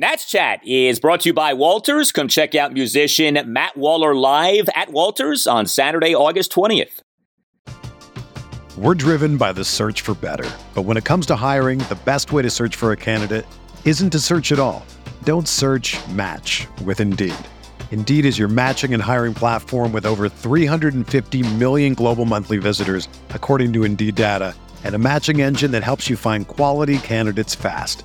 Nats Chat is brought to you by Walters. Come check out musician Matt Waller live at Walters on Saturday, August 20th. We're driven by the search for better. But when it comes to hiring, the best way to search for a candidate isn't to search at all. Don't search, match with Indeed. Indeed is your matching and hiring platform with over 350 million global monthly visitors, according to Indeed data, and a matching engine that helps you find quality candidates fast.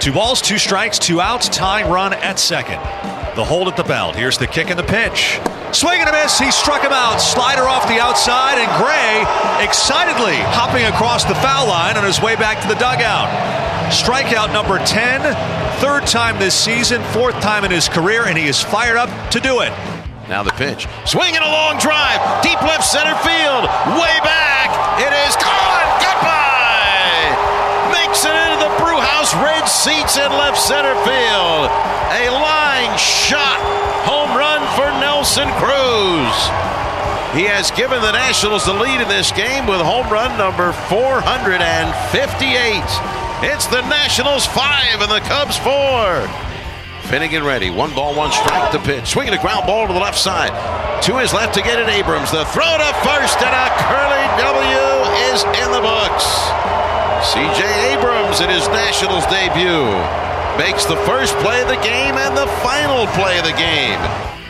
Two balls, two strikes, two outs, tying run at second. The hold at the belt. Here's the kick and the pitch. Swing and a miss. He struck him out. Slider off the outside, and Gray excitedly hopping across the foul line on his way back to the dugout. Strikeout number 10, third time this season, fourth time in his career, and he is fired up to do it. Now the pitch. Swing and a long drive. Deep left center field. Way back. It is gone. Goodbye. Makes it into the Brewhouse Red seats in left center field. A line shot. Home run for Nelson Cruz. He has given the Nationals the lead in this game with home run number 458. It's the Nationals 5 and the Cubs 4. Finnegan ready. One ball, one strike to pitch. Swinging a ground ball to the left side. To his left to get it, Abrams. The throw to first, and a curly W is in the books. C.J. Abrams in his Nationals debut makes the first play of the game and the final play of the game.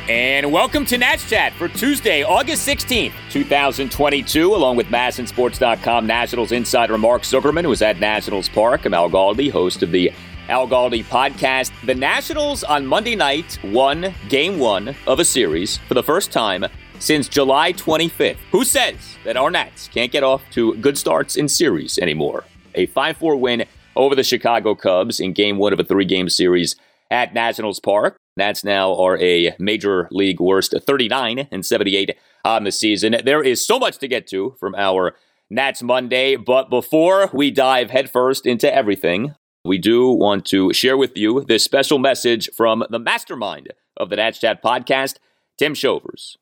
And welcome to Nats Chat for Tuesday, August 16th, 2022, along with MassInSports.com Nationals insider Mark Zuckerman, who is at Nationals Park. I'm Al Galdi, host of the Al Galdi podcast. The Nationals on Monday night won Game 1 of a series for the first time since July 25th. Who says that our Nats can't get off to good starts in series anymore? A 5-4 win over the Chicago Cubs in Game 1 of a 3-game series at Nationals Park. Nats now are a major league worst 39-78 on the season. There is so much to get to from our Nats Monday, but before we dive headfirst into everything, we do want to share with you this special message from the mastermind of the Nats Chat podcast, Tim Shovers.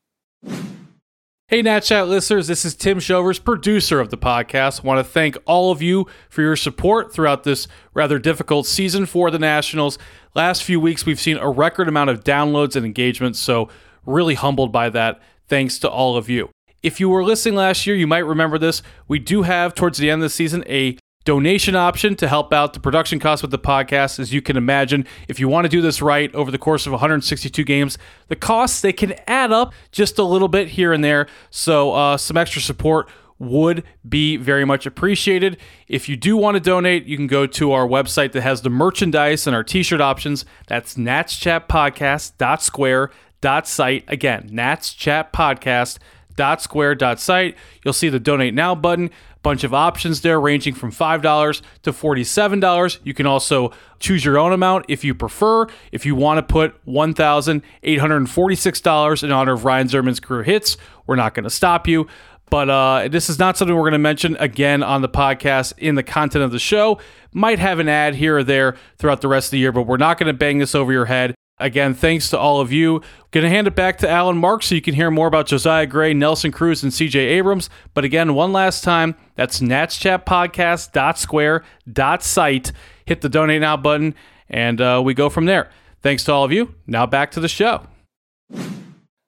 Hey, Nats Chat listeners, this is Tim Shovers, producer of the podcast. I want to thank all of you for your support throughout this rather difficult season for the Nationals. Last few weeks, we've seen a record amount of downloads and engagements, so really humbled by that. Thanks to all of you. If you were listening last year, you might remember this. We do have, towards the end of the season, a donation option to help out the production costs with the podcast. As you can imagine, if you want to do this right over the course of 162 games, the costs, they can add up just a little bit here and there. So some extra support would be very much appreciated. If you do want to donate, you can go to our website that has the merchandise and our t-shirt options. That's natschatpodcast.square.site. Again, natschatpodcast.square.site. You'll see the donate now button. Bunch of options there ranging from $5 to $47. You can also choose your own amount if you prefer. If you want to put $1,846 in honor of Ryan Zimmerman's career hits, we're not going to stop you. But this is not something we're going to mention again on the podcast in the content of the show. Might have an ad here or there throughout the rest of the year, but we're not going to bang this over your head. Again, thanks to all of you. Going to hand it back to Alan Mark so you can hear more about Josiah Gray, Nelson Cruz, and C.J. Abrams. But again, one last time, that's natschatpodcast.square.site. Hit the donate now button, and we go from there. Thanks to all of you. Now back to the show.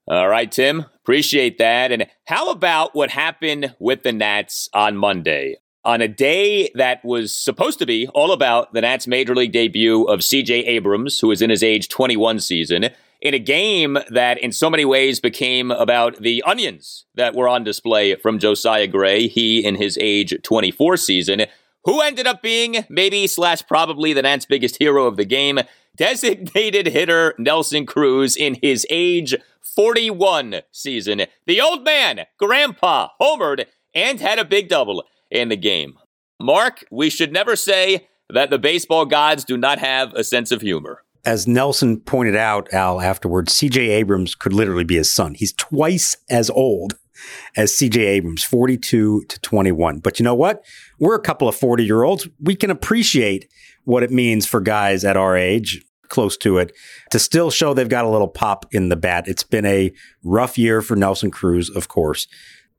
All right, Tim. Appreciate that. And how about what happened with the Nats on Monday? On a day that was supposed to be all about the Nats' major league debut of C.J. Abrams, who is in his age 21 season, in a game that in so many ways became about the onions that were on display from Josiah Gray, he in his age 24 season, who ended up being maybe/probably the Nats' biggest hero of the game, designated hitter Nelson Cruz in his age 41 season. The old man, Grandpa, homered and had a big double in the game. Mark, we should never say that the baseball gods do not have a sense of humor. As Nelson pointed out, Al, afterwards, C.J. Abrams could literally be his son. He's twice as old as C.J. Abrams, 42 to 21. But you know what? We're a couple of 40-year-olds. We can appreciate what it means for guys at our age, close to it, to still show they've got a little pop in the bat. It's been a rough year for Nelson Cruz, of course,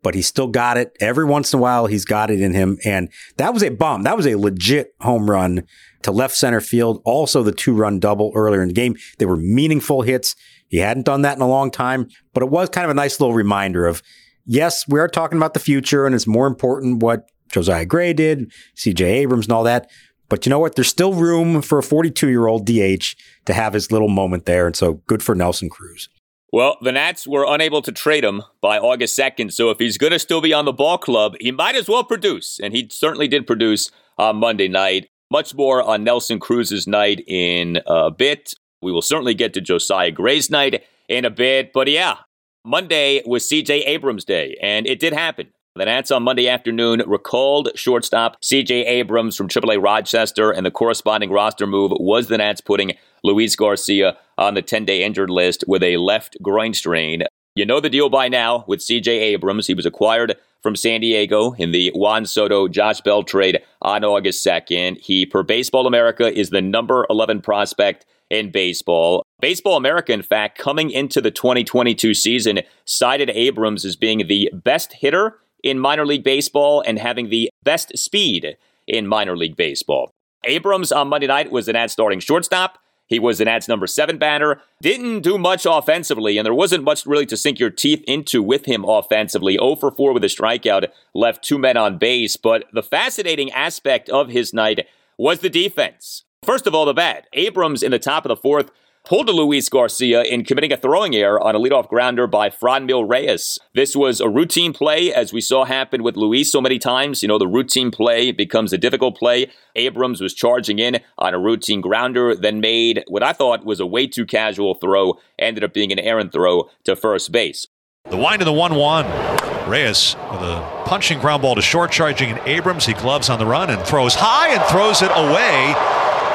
but he's still got it. Every once in a while, he's got it in him. And that was a bomb. That was a legit home run to left center field. Also, the 2-run double earlier in the game. They were meaningful hits. He hadn't done that in a long time, but it was kind of a nice little reminder of, yes, we are talking about the future, and it's more important what Josiah Gray did, C.J. Abrams and all that. But you know what? There's still room for a 42-year-old DH to have his little moment there. And so good for Nelson Cruz. Well, the Nats were unable to trade him by August 2nd, so if he's going to still be on the ball club, he might as well produce, and he certainly did produce on Monday night. Much more on Nelson Cruz's night in a bit. We will certainly get to Josiah Gray's night in a bit, but yeah, Monday was C.J. Abrams' day, and it did happen. The Nats on Monday afternoon recalled shortstop C.J. Abrams from Triple-A Rochester, and the corresponding roster move was the Nats putting Luis Garcia on the 10-day injured list with a left groin strain. You know the deal by now with C.J. Abrams. He was acquired from San Diego in the Juan Soto, Josh Bell trade on August 2nd. He, per Baseball America, is the number 11 prospect in baseball. Baseball America, in fact, coming into the 2022 season, cited Abrams as being the best hitter in minor league baseball and having the best speed in minor league baseball. Abrams on Monday night was the Nats starting shortstop. He was the Nats number 7 batter. Didn't do much offensively, and there wasn't much really to sink your teeth into with him offensively. 0 for 4 with a strikeout, left 2 men on base. But the fascinating aspect of his night was the defense. First of all, the bat. Abrams in the top of the 4th pulled to Luis Garcia in committing a throwing error on a leadoff grounder by Franmil Reyes. This was a routine play, as we saw happen with Luis so many times. You know, the routine play becomes a difficult play. Abrams was charging in on a routine grounder, then made what I thought was a way too casual throw, ended up being an errant throw to first base. The wind of the 1-1. Reyes with a punching ground ball to short, charging in Abrams. He gloves on the run and throws high and throws it away.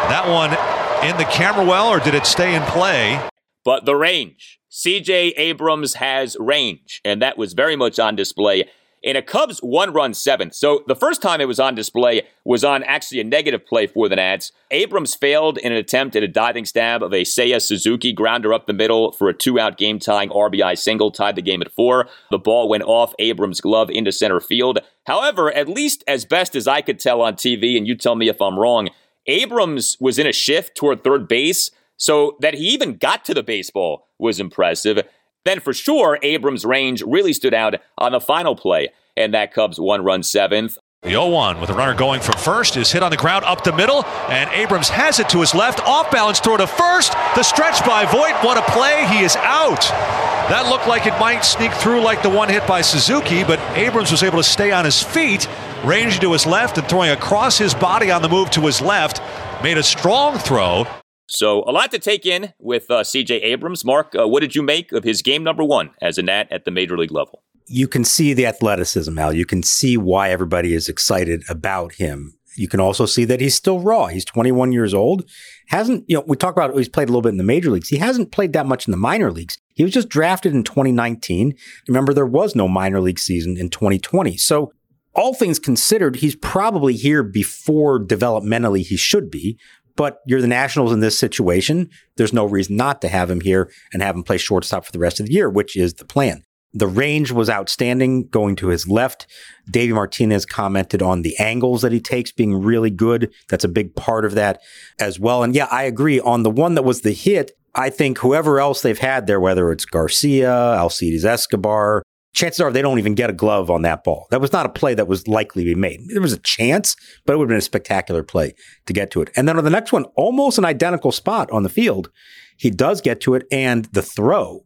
That one in the camera well, or did it stay in play? But the range. C.J. Abrams has range, and that was very much on display in a Cubs 1-run 7th. So the first time it was on display was on actually a negative play for the Nats. Abrams failed in an attempt at a diving stab of a Seiya Suzuki grounder up the middle for a 2-out game-tying RBI single, tied the game at 4. The ball went off Abrams' glove into center field. However, at least as best as I could tell on TV, and you tell me if I'm wrong, Abrams was in a shift toward third base, so that he even got to the baseball was impressive. Then for sure, Abrams' range really stood out on the final play, and that Cubs 1-run 7th. The 0-1 with a runner going from first is hit on the ground up the middle, and Abrams has it to his left, off balance throw to first. The stretch by Voit, what a play, he is out. That looked like it might sneak through like the one hit by Suzuki, but Abrams was able to stay on his feet, ranging to his left and throwing across his body on the move to his left, made a strong throw. So a lot to take in with C.J. Abrams. Mark, what did you make of his game number 1 as a Nat at the major league level? You can see the athleticism, Al. You can see why everybody is excited about him. You can also see that he's still raw. He's 21 years old. We talk about he's played a little bit in the major leagues. He hasn't played that much in the minor leagues. He was just drafted in 2019. Remember, there was no minor league season in 2020. So all things considered, he's probably here before developmentally he should be. But you're the Nationals in this situation. There's no reason not to have him here and have him play shortstop for the rest of the year, which is the plan. The range was outstanding going to his left. Davey Martinez commented on the angles that he takes being really good. That's a big part of that as well. And yeah, I agree. On the one that was the hit, I think whoever else they've had there, whether it's Garcia, Alcides Escobar, chances are they don't even get a glove on that ball. That was not a play that was likely to be made. There was a chance, but it would have been a spectacular play to get to it. And then on the next one, almost an identical spot on the field, he does get to it, and the throw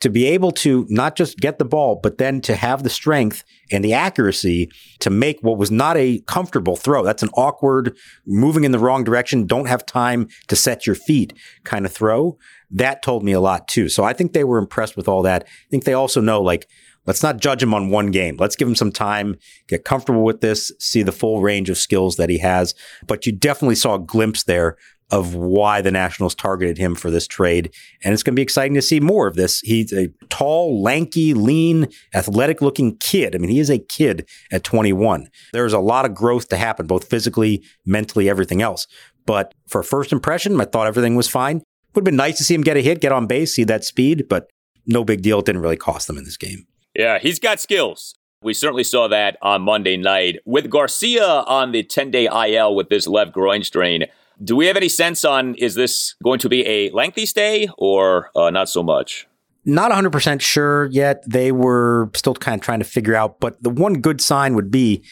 to be able to not just get the ball, but then to have the strength and the accuracy to make what was not a comfortable throw. That's an awkward, moving in the wrong direction, don't have time to set your feet kind of throw. That told me a lot too. So I think they were impressed with all that. I think they also know, like, let's not judge him on one game. Let's give him some time, get comfortable with this, see the full range of skills that he has. But you definitely saw a glimpse there of why the Nationals targeted him for this trade. And it's going to be exciting to see more of this. He's a tall, lanky, lean, athletic-looking kid. I mean, he is a kid at 21. There's a lot of growth to happen, both physically, mentally, everything else. But for first impression, I thought everything was fine. Would have been nice to see him get a hit, get on base, see that speed, but no big deal. It didn't really cost them in this game. Yeah, he's got skills. We certainly saw that on Monday night. With Garcia on the 10-day IL with this left groin strain, do we have any sense on, is this going to be a lengthy stay or not so much? Not 100% sure yet. They were still kind of trying to figure out, but the one good sign would be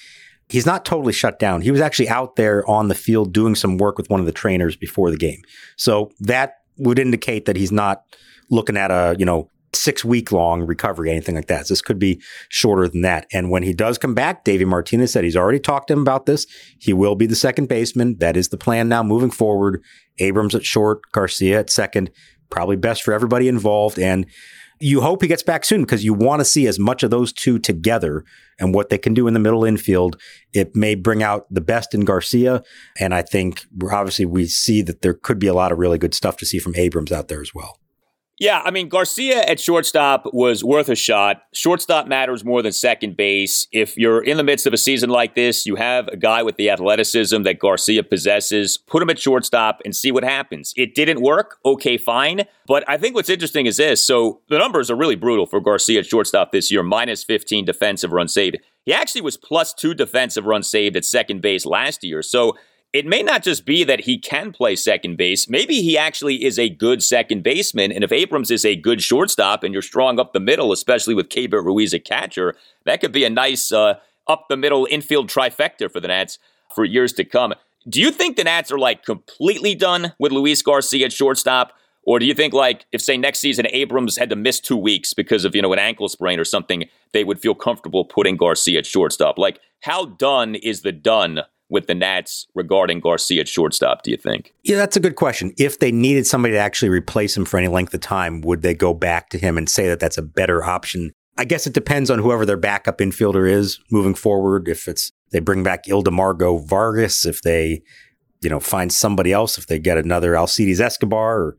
he's not totally shut down. He was actually out there on the field doing some work with one of the trainers before the game. So that would indicate that he's not looking at a, 6-week long recovery, anything like that. So this could be shorter than that. And when he does come back, Davey Martinez said he's already talked to him about this. He will be the second baseman. That is the plan now moving forward. Abrams at short, Garcia at second, probably best for everybody involved. And you hope he gets back soon because you want to see as much of those two together and what they can do in the middle infield. It may bring out the best in Garcia. And I think obviously we see that there could be a lot of really good stuff to see from Abrams out there as well. Yeah, I mean, Garcia at shortstop was worth a shot. Shortstop matters more than second base. If you're in the midst of a season like this, you have a guy with the athleticism that Garcia possesses, put him at shortstop and see what happens. It didn't work. Okay, fine. But I think what's interesting is this. So the numbers are really brutal for Garcia at shortstop this year, minus 15 defensive runs saved. He actually was plus 2 defensive runs saved at second base last year. So it may not just be that he can play second base. Maybe he actually is a good second baseman. And if Abrams is a good shortstop and you're strong up the middle, especially with Keibert Ruiz a catcher, that could be a nice up the middle infield trifecta for the Nats for years to come. Do you think the Nats are like completely done with Luis Garcia at shortstop? Or do you think like if, say, next season Abrams had to miss 2 weeks because of, an ankle sprain or something, they would feel comfortable putting Garcia at shortstop? Like, how done is the done with the Nats regarding Garcia at shortstop, do you think? Yeah, that's a good question. If they needed somebody to actually replace him for any length of time, would they go back to him and say that that's a better option? I guess it depends on whoever their backup infielder is moving forward. If it's they bring back Ildemaro Vargas, if they, find somebody else, if they get another Alcides Escobar, or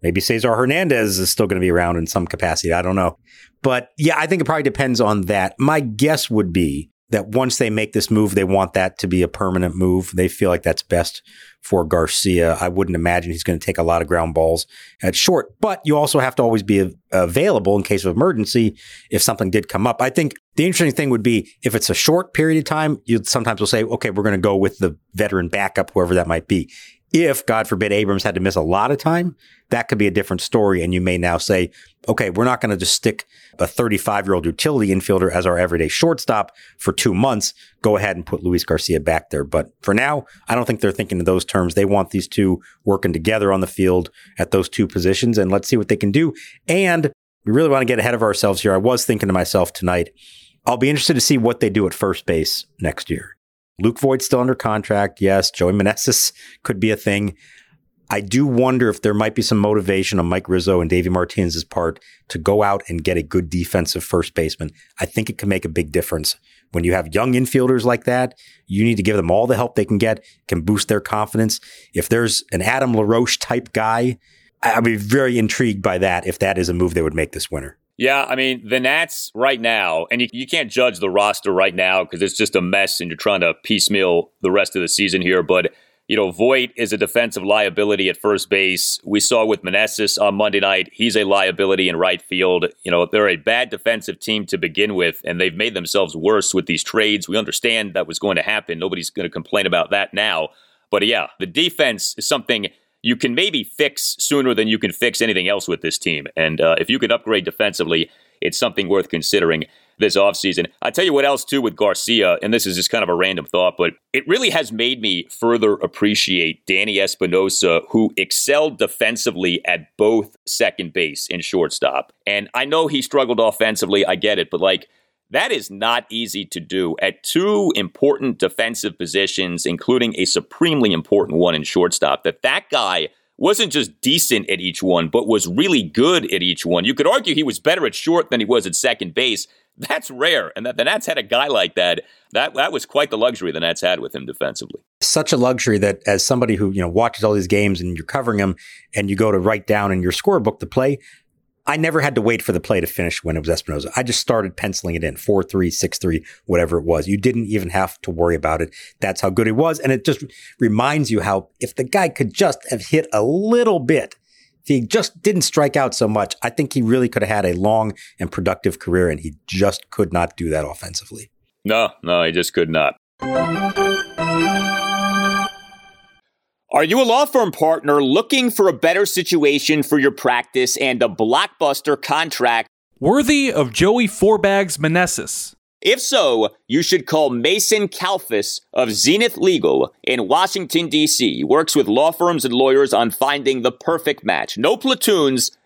maybe Cesar Hernandez is still going to be around in some capacity. I don't know. But yeah, I think it probably depends on that. My guess would be that once they make this move, they want that to be a permanent move. They feel like that's best for Garcia. I wouldn't imagine he's going to take a lot of ground balls at short, but you also have to always be available in case of emergency if something did come up. I think the interesting thing would be if it's a short period of time, you sometimes will say, okay, we're going to go with the veteran backup, whoever that might be. If, God forbid, Abrams had to miss a lot of time, that could be a different story. And you may now say, okay, we're not going to just stick a 35-year-old utility infielder as our everyday shortstop for 2 months. Go ahead and put Luis Garcia back there. But for now, I don't think they're thinking in those terms. They want these two working together on the field at those two positions, and let's see what they can do. And we really want to get ahead of ourselves here. I was thinking to myself tonight, I'll be interested to see what they do at first base next year. Luke Voit's still under contract. Yes, Joey Meneses could be a thing. I do wonder if there might be some motivation on Mike Rizzo and Davey Martinez's part to go out and get a good defensive first baseman. I think it can make a big difference. When you have young infielders like that, you need to give them all the help they can get, can boost their confidence. If there's an Adam LaRoche type guy, I'd be very intrigued by that if that is a move they would make this winter. Yeah, I mean, the Nats right now, and you can't judge the roster right now because it's just a mess and you're trying to piecemeal the rest of the season here. But, Voit is a defensive liability at first base. We saw with Meneses on Monday night, he's a liability in right field. They're a bad defensive team to begin with, and they've made themselves worse with these trades. We understand that was going to happen. Nobody's going to complain about that now. But yeah, the defense is something you can maybe fix sooner than you can fix anything else with this team. And if you can upgrade defensively, it's something worth considering this offseason. I tell you what else, too, with Garcia, and this is just kind of a random thought, but it really has made me further appreciate Danny Espinosa, who excelled defensively at both second base and shortstop. And I know he struggled offensively, I get it, but like, that is not easy to do at two important defensive positions, including a supremely important one in shortstop, that guy wasn't just decent at each one, but was really good at each one. You could argue he was better at short than he was at second base. That's rare, and the Nats had a guy like that. That was quite the luxury the Nats had with him defensively. Such a luxury that as somebody who, you know, watches all these games and you're covering them and you go to write down in your scorebook the play, I never had to wait for the play to finish when it was Espinosa. I just started penciling it in, 4-3, 6-3, whatever it was. You didn't even have to worry about it. That's how good he was. And it just reminds you how if the guy could just have hit a little bit, if he just didn't strike out so much, I think he really could have had a long and productive career, and he just could not do that offensively. No, he just could not. Are you a law firm partner looking for a better situation for your practice and a blockbuster contract worthy of Joey Fourbags Meneses? If so, you should call Mason Kalfus of Zenith Legal in Washington, D.C. Works with law firms and lawyers on finding the perfect match. No platoons,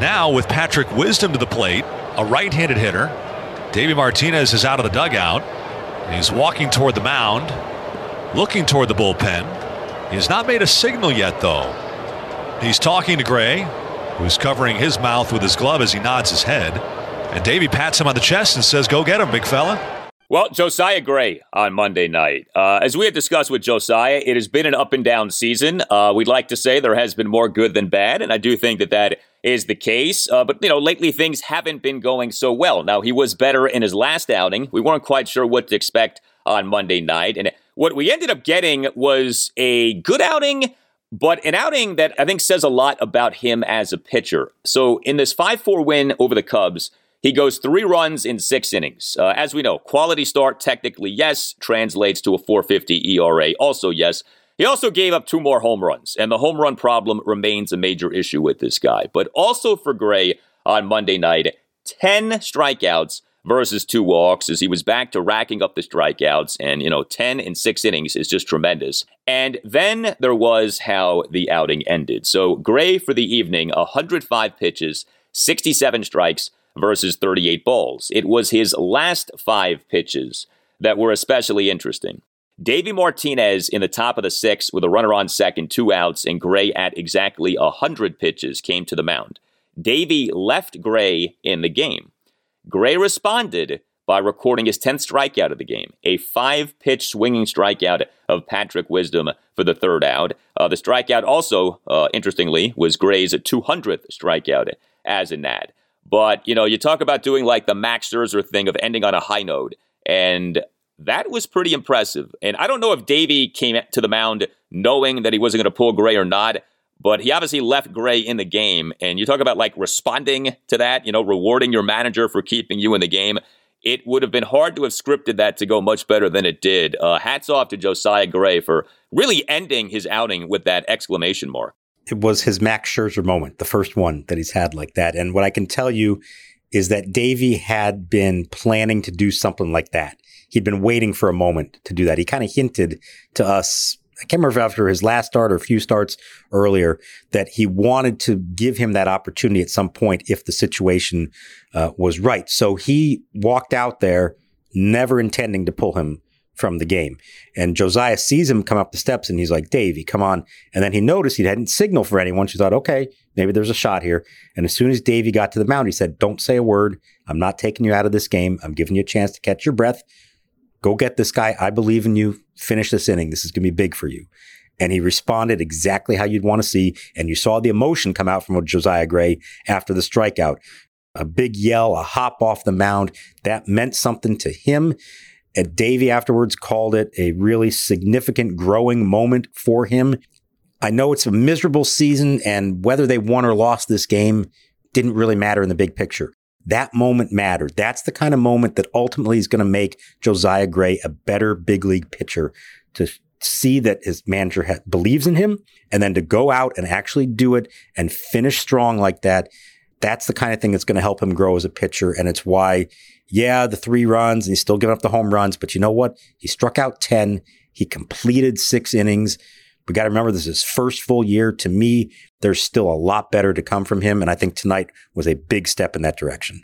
Now with Patrick Wisdom to the plate, a right-handed hitter. Davey Martinez is out of the dugout. He's walking toward the mound, looking toward the bullpen. He has not made a signal yet, though. He's talking to Gray, who's covering his mouth with his glove as he nods his head. And Davey pats him on the chest and says, go get him, big fella. Well, Josiah Gray on Monday night. As we had discussed with Josiah, it has been an up and down season. We'd like to say there has been more good than bad, and I do think that that is the case. But, you know, lately things haven't been going so well. Now, he was better in his last outing. We weren't quite sure what to expect on Monday night. And what we ended up getting was a good outing, but an outing that I think says a lot about him as a pitcher. So in this 5-4 win over the Cubs, he goes 3 runs in 6 innings. As we know, quality start, technically, yes, translates to a 4.50 ERA, also yes. He also gave up 2 more home runs, and the home run problem remains a major issue with this guy. But also for Gray on Monday night, 10 strikeouts versus 2 walks, as he was back to racking up the strikeouts, and, you know, 10 in 6 innings is just tremendous. And then there was how the outing ended. So Gray for the evening, 105 pitches, 67 strikes, versus 38 balls. It was his last 5 pitches that were especially interesting. Davey Martinez in the top of the 6th with a runner on second, 2 outs, and Gray at exactly 100 pitches came to the mound. Davey left Gray in the game. Gray responded by recording his 10th strikeout of the game, a 5-pitch swinging strikeout of Patrick Wisdom for the 3rd out. The strikeout also, interestingly, was Gray's 200th strikeout as a Nat. But, you know, you talk about doing like the Max Scherzer thing of ending on a high note, and that was pretty impressive. And I don't know if Davey came to the mound knowing that he wasn't going to pull Gray or not, but he obviously left Gray in the game. And you talk about like responding to that, you know, rewarding your manager for keeping you in the game. It would have been hard to have scripted that to go much better than it did. Hats off to Josiah Gray for really ending his outing with that exclamation mark. It was his Max Scherzer moment, the first one that he's had like that. And what I can tell you is that Davey had been planning to do something like that. He'd been waiting for a moment to do that. He kind of hinted to us, I can't remember if after his last start or a few starts earlier, that he wanted to give him that opportunity at some point if the situation was right. So he walked out there never intending to pull him from the game. And Josiah sees him come up the steps and he's like, Davey, come on. And then he noticed he hadn't signaled for anyone. She thought, okay, maybe there's a shot here. And as soon as Davey got to the mound, he said, don't say a word. I'm not taking you out of this game. I'm giving you a chance to catch your breath. Go get this guy. I believe in you. Finish this inning. This is going to be big for you. And he responded exactly how you'd want to see. And you saw the emotion come out from Josiah Gray after the strikeout. A big yell, a hop off the mound. That meant something to him. And Davey afterwards called it a really significant growing moment for him. I know it's a miserable season, and whether they won or lost this game didn't really matter in the big picture. That moment mattered. That's the kind of moment that ultimately is going to make Josiah Gray a better big league pitcher, to see that his manager believes in him, and then to go out and actually do it and finish strong like that. That's the kind of thing that's going to help him grow as a pitcher. And it's why, yeah, the 3 runs, and he's still giving up the home runs. But you know what? He struck out 10. He completed 6 innings. We got to remember, this is his first full year. To me, there's still a lot better to come from him. And I think tonight was a big step in that direction.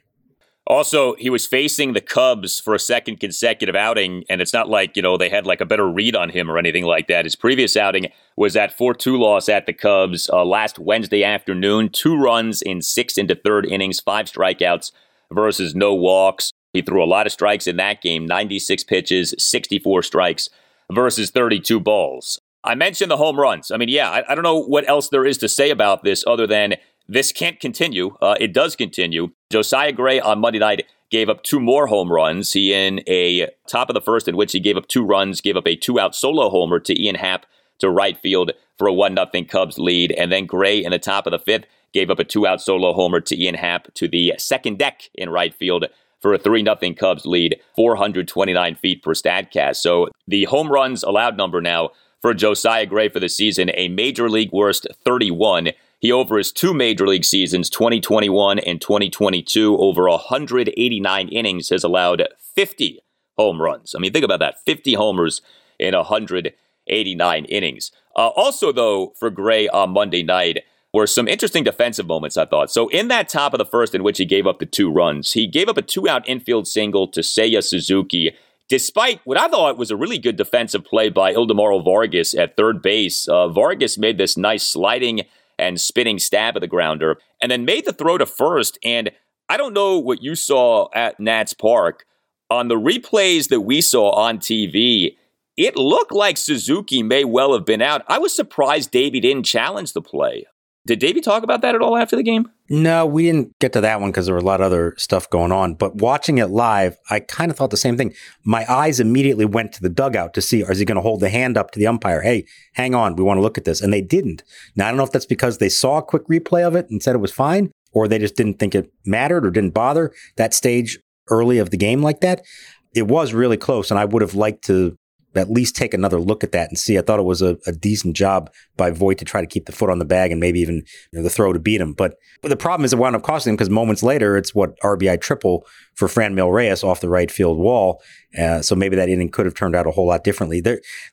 Also, he was facing the Cubs for a second consecutive outing, and it's not like, you know, they had like a better read on him or anything like that. His previous outing was that 4-2 loss at the Cubs last Wednesday afternoon, 2 runs in 6 and 3rd innings, 5 strikeouts versus no walks. He threw a lot of strikes in that game, 96 pitches, 64 strikes versus 32 balls. I mentioned the home runs. I mean, yeah, I don't know what else there is to say about this other than this can't continue. It does continue. Josiah Gray on Monday night gave up 2 more home runs. He in a top of the 1st in which he gave up 2 runs, gave up a 2-out solo homer to Ian Happ to right field for a 1-0 Cubs lead. And then Gray in the top of the 5th gave up a 2-out solo homer to Ian Happ to the second deck in right field for a 3-0 Cubs lead, 429 feet per Statcast. So the home runs allowed number now for Josiah Gray for the season, a major league worst 31. He, over his 2 major league seasons, 2021 and 2022, over 189 innings, has allowed 50 home runs. I mean, think about that, 50 homers in 189 innings. Also, though, for Gray on Monday night were some interesting defensive moments, I thought. So in that top of the 1st in which he gave up the 2 runs, he gave up a 2-out infield single to Seiya Suzuki, despite what I thought was a really good defensive play by Ildemaro Vargas at 3rd base. Vargas made this nice sliding and spinning stab at the grounder, and then made the throw to first. And I don't know what you saw at Nats Park. On the replays that we saw on TV, it looked like Suzuki may well have been out. I was surprised Davey didn't challenge the play. Did Davey talk about that at all after the game? No, we didn't get to that one because there was a lot of other stuff going on. But watching it live, I kind of thought the same thing. My eyes immediately went to the dugout to see, is he going to hold the hand up to the umpire? Hey, hang on, we want to look at this. And they didn't. Now, I don't know if that's because they saw a quick replay of it and said it was fine, or they just didn't think it mattered or didn't bother that stage early of the game like that. It was really close, and I would have liked to at least take another look at that and see. I thought it was a decent job by Voit to try to keep the foot on the bag and maybe even the throw to beat him. But the problem is it wound up costing him because moments later, it's what RBI triple for Franmil Reyes off the right field wall. So maybe that inning could have turned out a whole lot differently.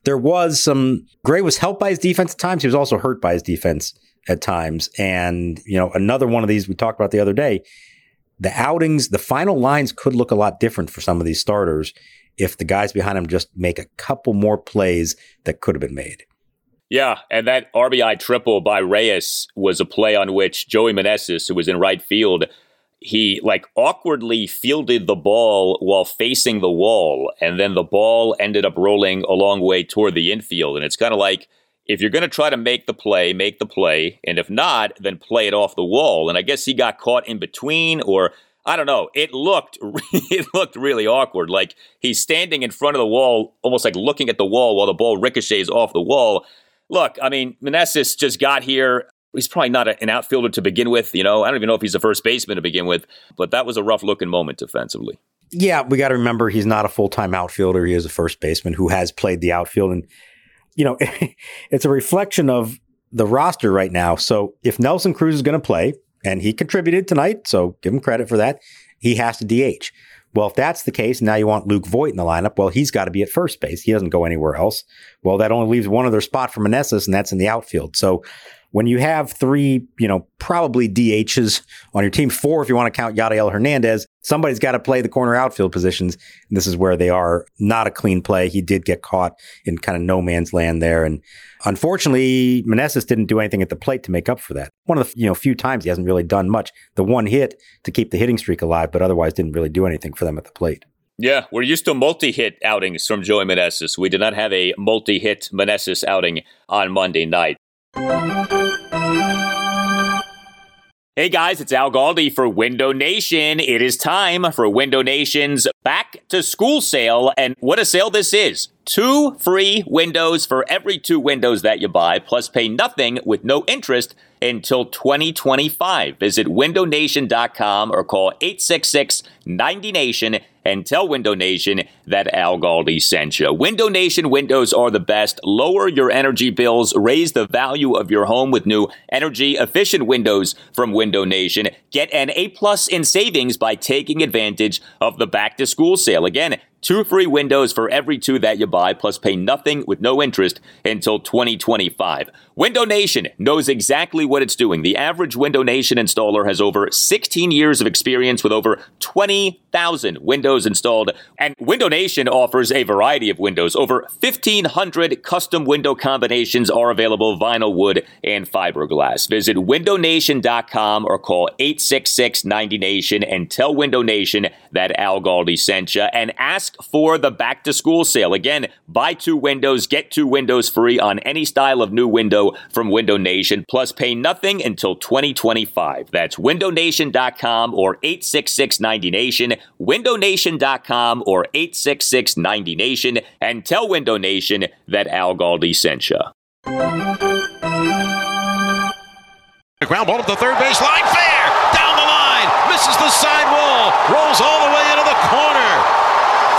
There was some, Gray was helped by his defense at times. He was also hurt by his defense at times. And, another one of these we talked about the other day, the outings, the final lines could look a lot different for some of these starters if the guys behind him just make a couple more plays that could have been made. Yeah, and that RBI triple by Reyes was a play on which Joey Meneses, who was in right field, he awkwardly fielded the ball while facing the wall, and then the ball ended up rolling a long way toward the infield. And it's kind of like, if you're going to try to make the play, and if not, then play it off the wall. And I guess he got caught in between, or I don't know. It looked really awkward. Like he's standing in front of the wall, almost like looking at the wall while the ball ricochets off the wall. Look, I mean, Meneses just got here. He's probably not an outfielder to begin with. I don't even know if he's a first baseman to begin with, but that was a rough looking moment defensively. Yeah, we got to remember he's not a full-time outfielder. He is a first baseman who has played the outfield. And, it's a reflection of the roster right now. So if Nelson Cruz is going to play, and he contributed tonight, so give him credit for that, he has to DH. Well, if that's the case, now you want Luke Voit in the lineup. Well, he's got to be at first base. He doesn't go anywhere else. Well, that only leaves one other spot for Meneses, and that's in the outfield. So when you have three, probably DHs on your team, four if you want to count Yadiel Hernandez, somebody's got to play the corner outfield positions. And this is where they are. Not a clean play. He did get caught in kind of no man's land there. And unfortunately, Meneses didn't do anything at the plate to make up for that. One of the few times he hasn't really done much. The one hit to keep the hitting streak alive, but otherwise didn't really do anything for them at the plate. Yeah, we're used to multi-hit outings from Joey Meneses. We did not have a multi-hit Meneses outing on Monday night. Hey guys, it's Al Galdi for Window Nation. It is time for Window Nation's back to school sale. And what a sale this is. 2 free windows for every 2 windows that you buy, plus pay nothing with no interest until 2025. Visit windownation.com or call 866-90NATION and tell Window Nation that Al Galdi sent you. Window Nation windows are the best. Lower your energy bills, raise the value of your home with new energy-efficient windows from Window Nation. Get an A+ in savings by taking advantage of the back-to-school sale. Again, 2 free windows for every 2 that you buy, plus pay nothing with no interest until 2025. Window Nation knows exactly what it's doing. The average Window Nation installer has over 16 years of experience with over 20,000 windows installed. And Window Nation offers a variety of windows. Over 1,500 custom window combinations are available, vinyl, wood, and fiberglass. Visit windownation.com or call 866-90NATION and tell Window Nation that Al Galdi sent you, and ask for the back-to-school sale. Again, buy 2 windows, get 2 windows free on any style of new window from Window Nation, plus pay nothing until 2025. That's windownation.com or 866-90NATION, windownation.com or 866-90NATION, and tell Window Nation that Al Galdi sent you. The ground ball up the third base line, fair, down the line, misses the side wall, rolls all the way into the corner.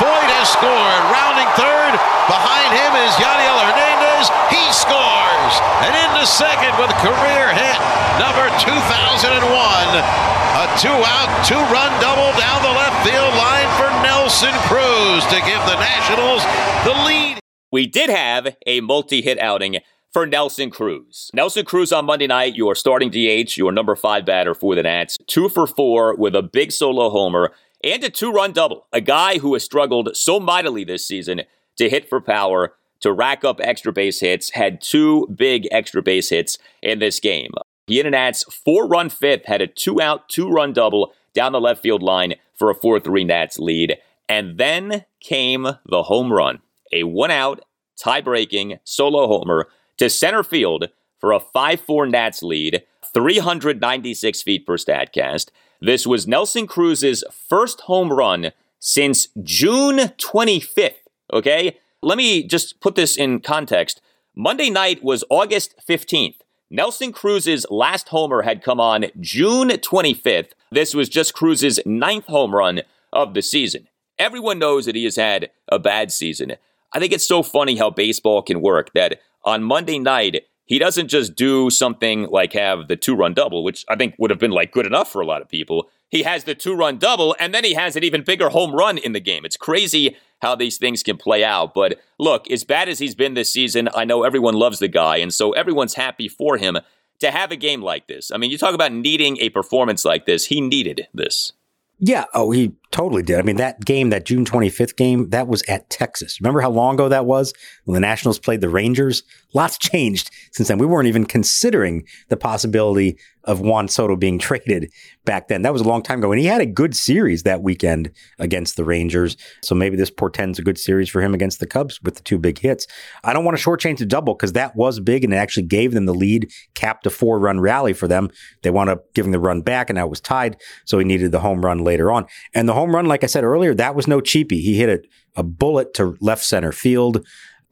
Voit has scored, rounding third. Behind him is Yadiel Hernandez. He scores, and into second with career hit number 2001. A 2-out, 2-run double down the left field line for Nelson Cruz to give the Nationals the lead. We did have a multi-hit outing for Nelson Cruz. Nelson Cruz on Monday night, your starting DH, your number 5 batter for the Nats. 2 for 4 with a big solo homer and a 2-run double. A guy who has struggled so mightily this season to hit for power, to rack up extra base hits, had 2 big extra base hits in this game. He hit an Nats 4-run fifth, had a 2-out, 2-run double down the left field line for a 4-3 Nats lead. And then came the home run, a 1-out, tie-breaking solo homer to center field for a 5-4 Nats lead, 396 feet per Statcast. This was Nelson Cruz's first home run since June 25th, okay? Let me just put this in context. Monday night was August 15th. Nelson Cruz's last homer had come on June 25th. This was just Cruz's 9th home run of the season. Everyone knows that he has had a bad season. I think it's so funny how baseball can work that on Monday night, he doesn't just do something like have the 2-run double, which I think would have been like good enough for a lot of people. He has the 2-run double, and then he has an even bigger home run in the game. It's crazy how these things can play out. But look, as bad as he's been this season, I know everyone loves the guy, and so everyone's happy for him to have a game like this. I mean, you talk about needing a performance like this. He needed this. Yeah. Oh, he totally did. I mean, that game, that June 25th game, that was at Texas. Remember how long ago that was when the Nationals played the Rangers? Lots changed since then. We weren't even considering the possibility of Juan Soto being traded back then. That was a long time ago. And he had a good series that weekend against the Rangers. So maybe this portends a good series for him against the Cubs with the two big hits. I don't want to shortchange the double because that was big and it actually gave them the lead, capped a 4-run rally for them. They wound up giving the run back and now it was tied. So he needed the home run later on. And the home run, like I said earlier, that was no cheapie. He hit a bullet to left center field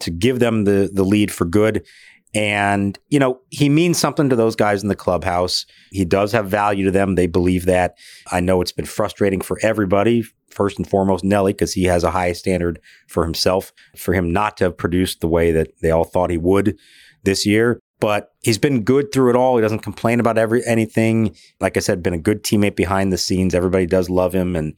to give them the lead for good. And, you know, he means something to those guys in the clubhouse. He does have value to them. They believe that. I know it's been frustrating for everybody, first and foremost Nelly, because he has a high standard for himself, for him not to have produced the way that they all thought he would this year. But he's been good through it all. He doesn't complain about anything. Like I said, been a good teammate behind the scenes. Everybody does love him. And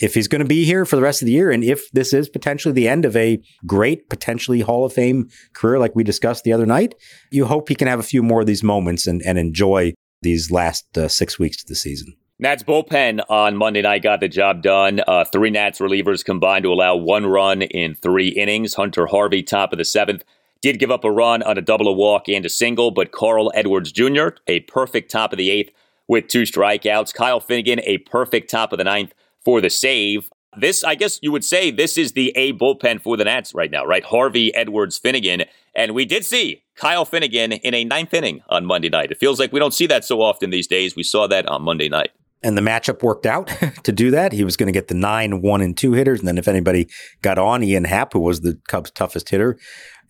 if he's going to be here for the rest of the year, and if this is potentially the end of a great, potentially Hall of Fame career like we discussed the other night, you hope he can have a few more of these moments and enjoy these last 6 weeks of the season. Nats bullpen on Monday night got the job done. Three Nats relievers combined to allow 1 run in 3 innings. Hunter Harvey, top of the 7th. Did give up a run on a double, a walk, and a single, but Carl Edwards Jr., a perfect top of the 8th with 2 strikeouts. Kyle Finnegan, a perfect top of the 9th for the save. This, I guess you would say, this is the A bullpen for the Nats right now, right? Harvey, Edwards, Finnegan. And we did see Kyle Finnegan in a 9th inning on Monday night. It feels like we don't see that so often these days. We saw that on Monday night. And the matchup worked out to do that. He was going to get the 9, 1, and 2 hitters. And then if anybody got on, Ian Happ, who was the Cubs' toughest hitter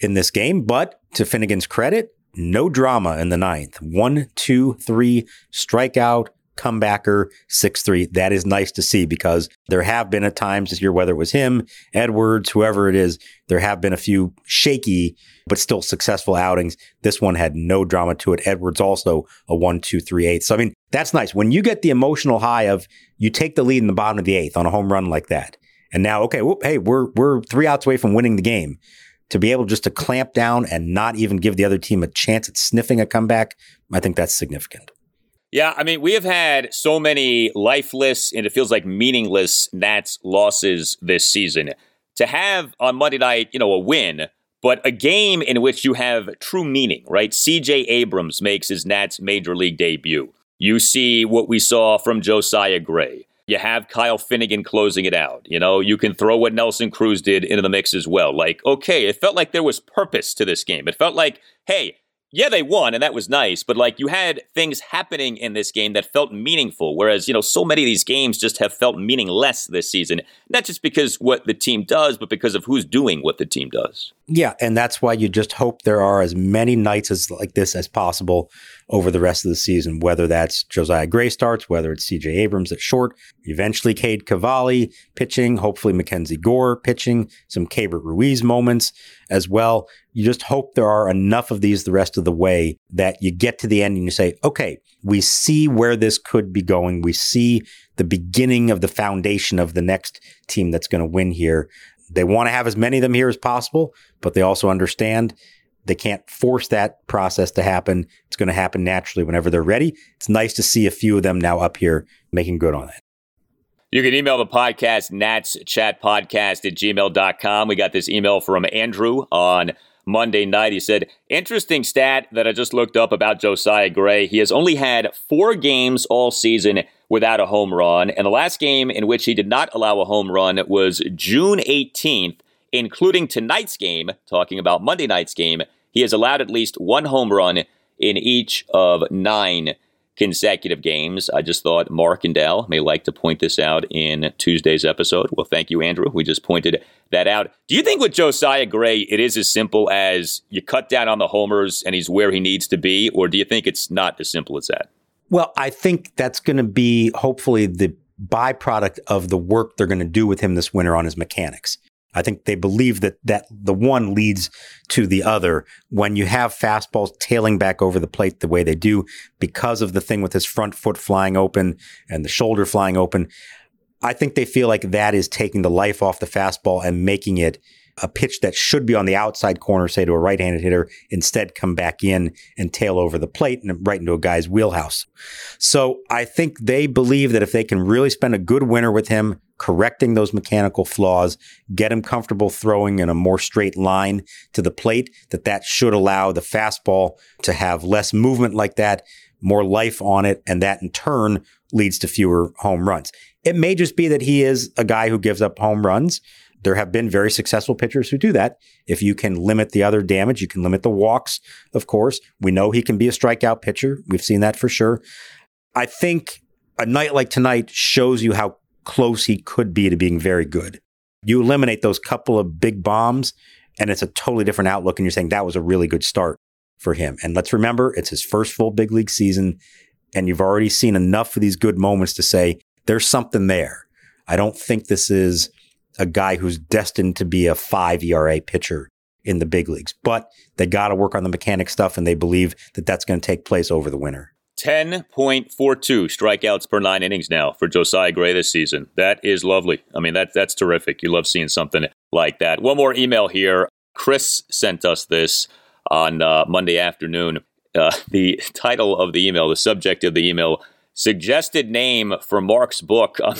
in this game. But to Finnegan's credit, no drama in the 9th. 1, 2, 3, strikeout, comebacker, 6-3. That is nice to see because there have been at times this year, whether it was him, Edwards, whoever it is, there have been a few shaky but still successful outings. This one had no drama to it. Edwards also a 1, 2, 3, 8. So, I mean, that's nice. When you get the emotional high of you take the lead in the bottom of the 8th on a home run like that, and now, okay, whoop, hey, we're 3 outs away from winning the game. To be able just to clamp down and not even give the other team a chance at sniffing a comeback, I think that's significant. Yeah, I mean, we have had so many lifeless and it feels like meaningless Nats losses this season. To have on Monday night, you know, a win, but a game in which you have true meaning, right? C.J. Abrams makes his Nats major league debut. You see what we saw from Josiah Gray. You have Kyle Finnegan closing it out. You know, you can throw what Nelson Cruz did into the mix as well. Like, okay, it felt like there was purpose to this game. It felt like, hey, yeah, they won, and that was nice, but, like, you had things happening in this game that felt meaningful, whereas, you know, so many of these games just have felt meaningless this season, not just because what the team does, but because of who's doing what the team does. Yeah, and that's why you just hope there are as many nights as like this as possible over the rest of the season, whether that's Josiah Gray starts, whether it's C.J. Abrams at short, eventually Cade Cavalli pitching, hopefully Mackenzie Gore pitching, some Keibert Ruiz moments as well. You just hope there are enough of these the rest of the way that you get to the end and you say, okay, we see where this could be going. We see the beginning of the foundation of the next team that's going to win here. They want to have as many of them here as possible, but they also understand they can't force that process to happen. It's going to happen naturally whenever they're ready. It's nice to see a few of them now up here making good on it. You can email the podcast, natschatpodcast@gmail.com. We got this email from Andrew on Monday night. He said, interesting stat that I just looked up about Josiah Gray. He has only had 4 games all season without a home run, and the last game in which he did not allow a home run was June 18th, including tonight's game, talking about Monday night's game. He has allowed at least 1 home run in each of 9 consecutive games. I just thought Mark and Dal may like to point this out in Tuesday's episode. Well, thank you, Andrew. We just pointed that out. Do you think with Josiah Gray, it is as simple as you cut down on the homers and he's where he needs to be? Or do you think it's not as simple as that? Well, I think that's going to be hopefully the byproduct of the work they're going to do with him this winter on his mechanics. I think they believe that the one leads to the other. When you have fastballs tailing back over the plate the way they do, because of the thing with his front foot flying open and the shoulder flying open, I think they feel like that is taking the life off the fastball and making it a pitch that should be on the outside corner, say to a right-handed hitter, instead come back in and tail over the plate and right into a guy's wheelhouse. So I think they believe that if they can really spend a good winter with him, correcting those mechanical flaws, get him comfortable throwing in a more straight line to the plate, that should allow the fastball to have less movement like that, more life on it, and that in turn leads to fewer home runs. It may just be that he is a guy who gives up home runs. There have been very successful pitchers who do that. If you can limit the other damage, you can limit the walks, of course. We know he can be a strikeout pitcher. We've seen that for sure. I think a night like tonight shows you how close he could be to being very good. You eliminate those couple of big bombs and it's a totally different outlook, and you're saying that was a really good start for him. And let's remember, it's his first full big league season, and you've already seen enough of these good moments to say there's something there. I don't think this is a guy who's destined to be a 5 ERA pitcher in the big leagues, but they got to work on the mechanic stuff, and they believe that that's going to take place over the winter. 10.42 strikeouts per 9 innings now for Josiah Gray this season. That is lovely. I mean, that's terrific. You love seeing something like that. One more email here. Chris sent us this on Monday afternoon. The title of the email, the subject of the email, suggested name for Mark's book on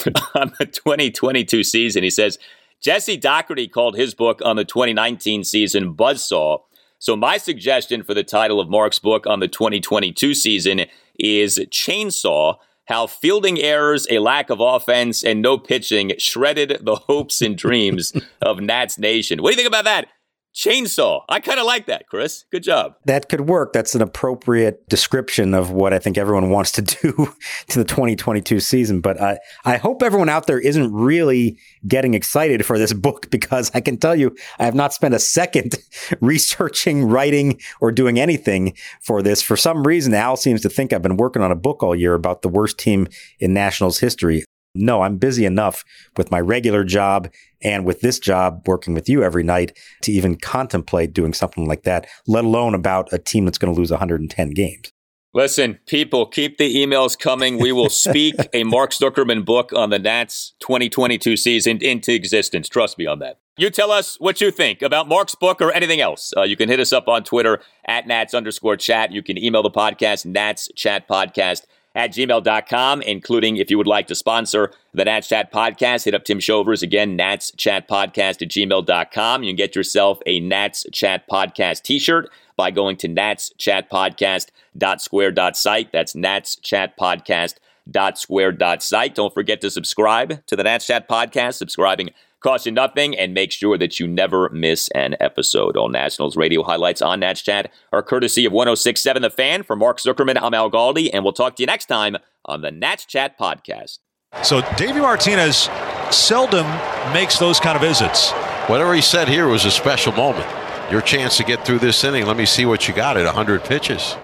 the 2022 season. He says, Jesse Doherty called his book on the 2019 season Buzzsaw. So my suggestion for the title of Mark's book on the 2022 season is Chainsaw, How Fielding Errors, a Lack of Offense, and No Pitching Shredded the Hopes and Dreams of Nats Nation. What do you think about that? Chainsaw. I kind of like that, Chris. Good job. That could work. That's an appropriate description of what I think everyone wants to do to the 2022 season. But I hope everyone out there isn't really getting excited for this book, because I can tell you I have not spent a second researching, writing, or doing anything for this. For some reason, Al seems to think I've been working on a book all year about the worst team in Nationals history. No, I'm busy enough with my regular job and with this job working with you every night to even contemplate doing something like that, let alone about a team that's going to lose 110 games. Listen, people, keep the emails coming. We will speak a Mark Zuckerman book on the Nats 2022 season into existence. Trust me on that. You tell us what you think about Mark's book or anything else. You can hit us up on Twitter at Nats_chat. You can email the podcast, NatsChatPodcast@gmail.com, including if you would like to sponsor the Nats Chat Podcast, hit up Tim Shovers. Again, NatsChatPodcast@gmail.com. You can get yourself a Nats Chat Podcast t-shirt by going to natschatpodcast.square.site. That's natschatpodcast.square.site. Don't forget to subscribe to the Nats Chat Podcast. Subscribing costs you nothing, and make sure that you never miss an episode. All Nationals radio highlights on Nats Chat are courtesy of 106.7 The Fan. For Mark Zuckerman, I'm Al Galdi, and we'll talk to you next time on the Nats Chat Podcast. So Davey Martinez seldom makes those kind of visits. Whatever he said here was a special moment. Your chance to get through this inning. Let me see what you got at 100 pitches.